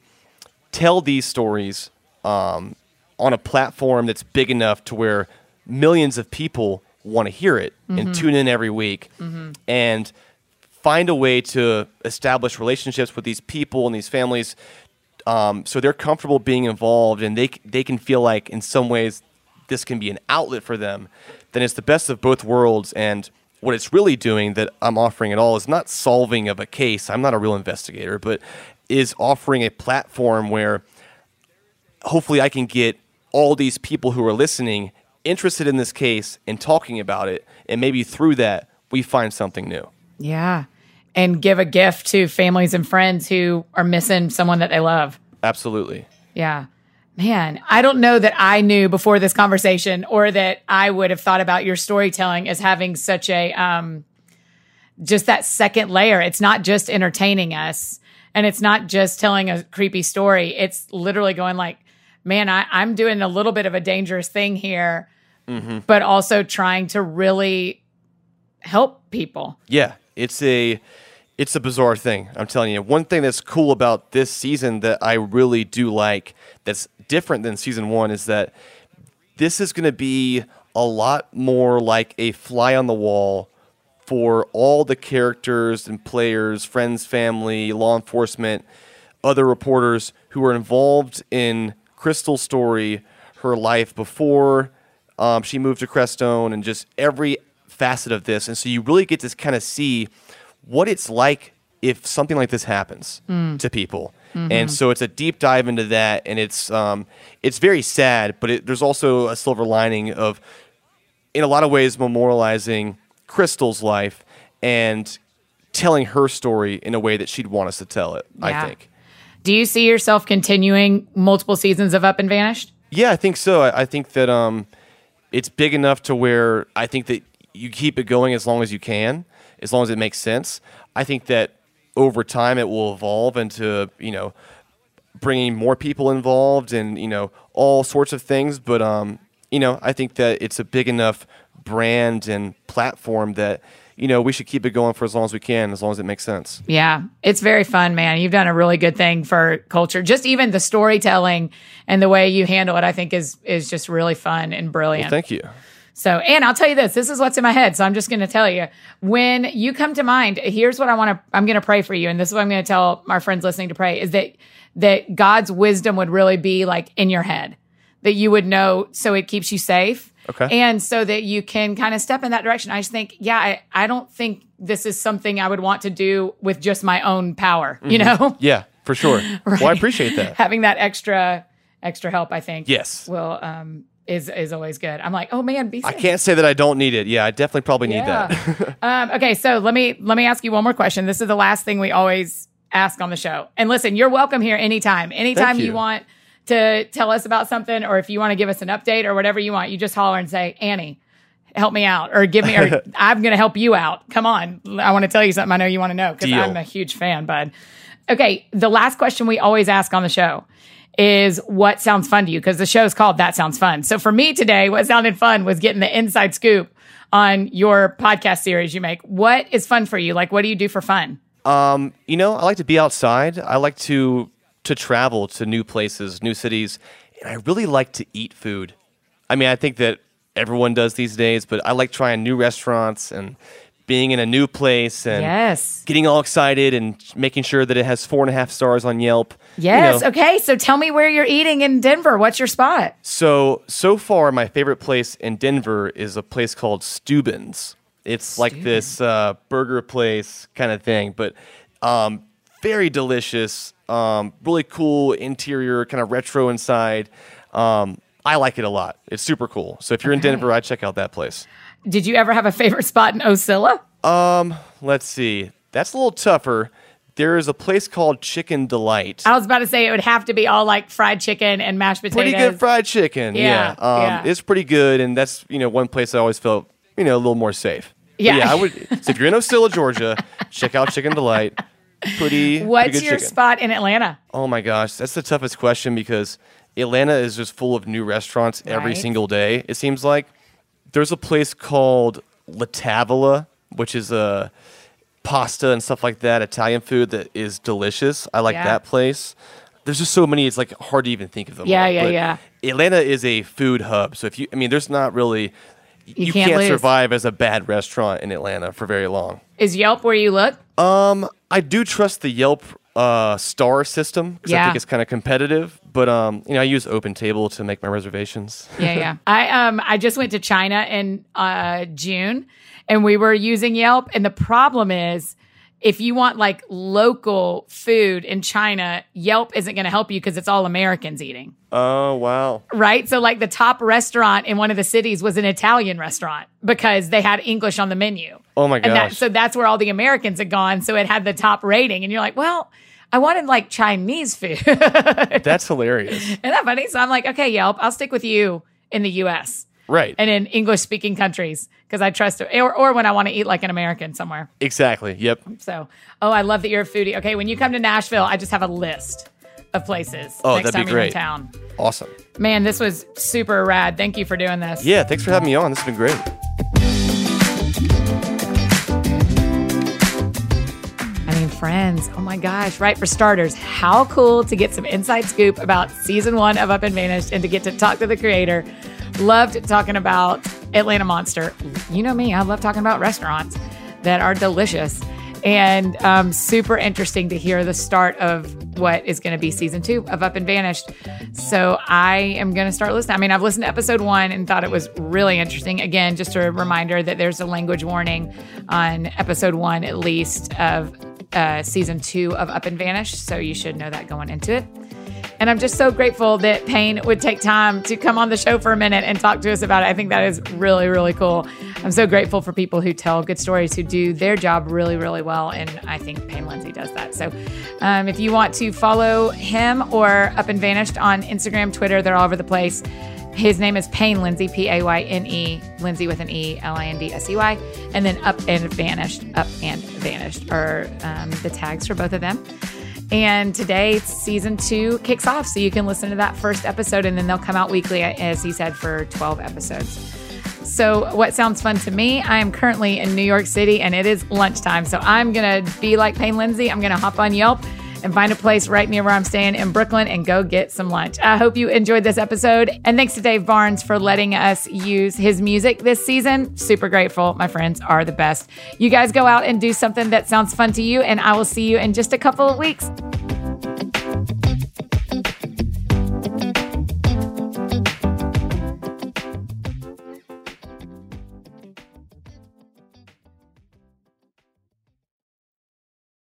tell these stories on a platform that's big enough to where millions of people want to hear it and tune in every week and find a way to establish relationships with these people and these families so they're comfortable being involved and they can feel like in some ways this can be an outlet for them, then it's the best of both worlds. And what it's really doing that I'm offering at all is not solving of a case. I'm not a real investigator, but is offering a platform where hopefully I can get all these people who are listening interested in this case and talking about it. And maybe through that, we find something new. Yeah. And give a gift to families and friends who are missing someone that they love. Absolutely. Yeah. Man, I don't know that I knew before this conversation, or that I would have thought about your storytelling as having such a, just that second layer. It's not just entertaining us, and it's not just telling a creepy story. It's literally going like, man, I'm doing a little bit of a dangerous thing here, mm-hmm. but also trying to really help people. Yeah, it's a bizarre thing. I'm telling you, one thing that's cool about this season that I really do like that's different than season one is that this is going to be a lot more like a fly on the wall for all the characters and players, friends, family, law enforcement, other reporters who are involved in Crystal's story, her life before she moved to Crestone, and just every facet of this. And so you really get to kind of see what it's like if something like this happens to people. Mm-hmm. And so it's a deep dive into that, and it's very sad, but there's also a silver lining of, in a lot of ways, memorializing Crystal's life and telling her story in a way that she'd want us to tell it, yeah. I think. Do you see yourself continuing multiple seasons of Up and Vanished? Yeah, I think so. I think that it's big enough to where I think that you keep it going as long as you can, as long as it makes sense. I think that over time it will evolve into, bringing more people involved and, all sorts of things. But, I think that it's a big enough brand and platform that, we should keep it going for as long as we can, as long as it makes sense. Yeah. It's very fun, man. You've done a really good thing for culture. Just even the storytelling and the way you handle it, I think is just really fun and brilliant. Well, thank you. So, and I'll tell you this is what's in my head. So I'm just going to tell you, when you come to mind, here's what I'm going to pray for you. And this is what I'm going to tell our friends listening to pray, is that God's wisdom would really be like in your head, that you would know. So it keeps you safe. Okay. And so that you can kind of step in that direction. I just think, I don't think this is something I would want to do with just my own power, mm-hmm. Yeah, for sure. Right? Well, I appreciate that. Having that extra help, I think. Yes. Will, is always good. I'm like, oh man, be safe. I can't say that I don't need it. Yeah, I definitely probably need that. Okay, so let me ask you one more question. This is the last thing we always ask on the show. And listen, you're welcome here anytime. Anytime you want to tell us about something, or if you want to give us an update or whatever you want, you just holler and say, Annie, help me out, or give me, or I'm going to help you out. Come on, I want to tell you something I know you want to know, because I'm a huge fan, bud. Okay, the last question we always ask on the show is what sounds fun to you, because the show's called That Sounds Fun. So for me today, what sounded fun was getting the inside scoop on your podcast series you make. What is fun for you? Like, what do you do for fun? I like to be outside. I like to travel to new places, new cities, and I really like to eat food. I mean, I think that everyone does these days, but I like trying new restaurants and being in a new place and getting all excited and making sure that it has 4.5 stars on Yelp. Yes. Okay. So tell me where you're eating in Denver. What's your spot? So far, my favorite place in Denver is a place called Steuben's. It's like this burger place kind of thing, but very delicious, really cool interior, kind of retro inside. I like it a lot. It's super cool. So if you're in Denver, I'd check out that place. Did you ever have a favorite spot in Ocilla? Let's see. That's a little tougher. There is a place called Chicken Delight. I was about to say it would have to be all like fried chicken and mashed potatoes. Pretty good fried chicken. Yeah. It's pretty good, and that's one place I always felt a little more safe. Yeah. But I would. So if you're in Ocilla, Georgia, check out Chicken Delight. What's your spot in Atlanta? Oh my gosh, that's the toughest question, because Atlanta is just full of new restaurants every single day. It seems like. There's a place called La Tavola, which is pasta and stuff like that, Italian food that is delicious. I like that place. There's just so many, it's like hard to even think of them. Yeah. Atlanta is a food hub. So there's not really, you can't survive as a bad restaurant in Atlanta for very long. Is Yelp where you look? I do trust the Yelp star system, because I think it's kind of competitive. But you know, I use OpenTable to make my reservations. Yeah, yeah. I just went to China in June, and we were using Yelp. And the problem is, if you want like local food in China, Yelp isn't going to help you because it's all Americans eating. Oh, wow. Right? So like the top restaurant in one of the cities was an Italian restaurant because they had English on the menu. Oh my gosh. And so that's where all the Americans had gone. So it had the top rating. And you're like, well, I wanted like Chinese food. That's hilarious. Isn't that funny? So I'm like, okay, Yelp, I'll stick with you in the U.S. Right. And in English-speaking countries, because I trust it. Or when I want to eat like an American somewhere. Exactly. Yep. So, I love that you're a foodie. Okay, when you come to Nashville, I just have a list of places. Oh, that'd be great. Next time you're in town. Awesome. Man, this was super rad. Thank you for doing this. Yeah, thanks for having me on. This has been great. Friends. Oh my gosh. Right. For starters, how cool to get some inside scoop about season 1 of Up and Vanished and to get to talk to the creator. Loved talking about Atlanta Monster. You know me, I love talking about restaurants that are delicious, and super interesting to hear the start of what is going to be season 2 of Up and Vanished. So I am going to start listening. I mean, I've listened to episode 1 and thought it was really interesting. Again, just a reminder that there's a language warning on episode 1, at least, of season 2 of Up and Vanished, so you should know that going into it. And I'm just so grateful that Payne would take time to come on the show for a minute and talk to us about it. I think that is really, really cool. I'm so grateful for people who tell good stories, who do their job really, really well, and I think Payne Lindsey does that. So if you want to follow him or Up and Vanished on Instagram, Twitter, they're all over the place. His name is Payne Lindsey, P-A-Y-N-E, Lindsey with an E, L-I-N-D-S-E-Y, and then Up and Vanished are the tags for both of them. And today, season 2 kicks off, so you can listen to that first episode, and then they'll come out weekly, as he said, for 12 episodes. So what sounds fun to me, I am currently in New York City, and it is lunchtime, so I'm going to be like Payne Lindsey. I'm going to hop on Yelp and find a place right near where I'm staying in Brooklyn and go get some lunch. I hope you enjoyed this episode. And thanks to Dave Barnes for letting us use his music this season. Super grateful. My friends are the best. You guys go out and do something that sounds fun to you, and I will see you in just a couple of weeks.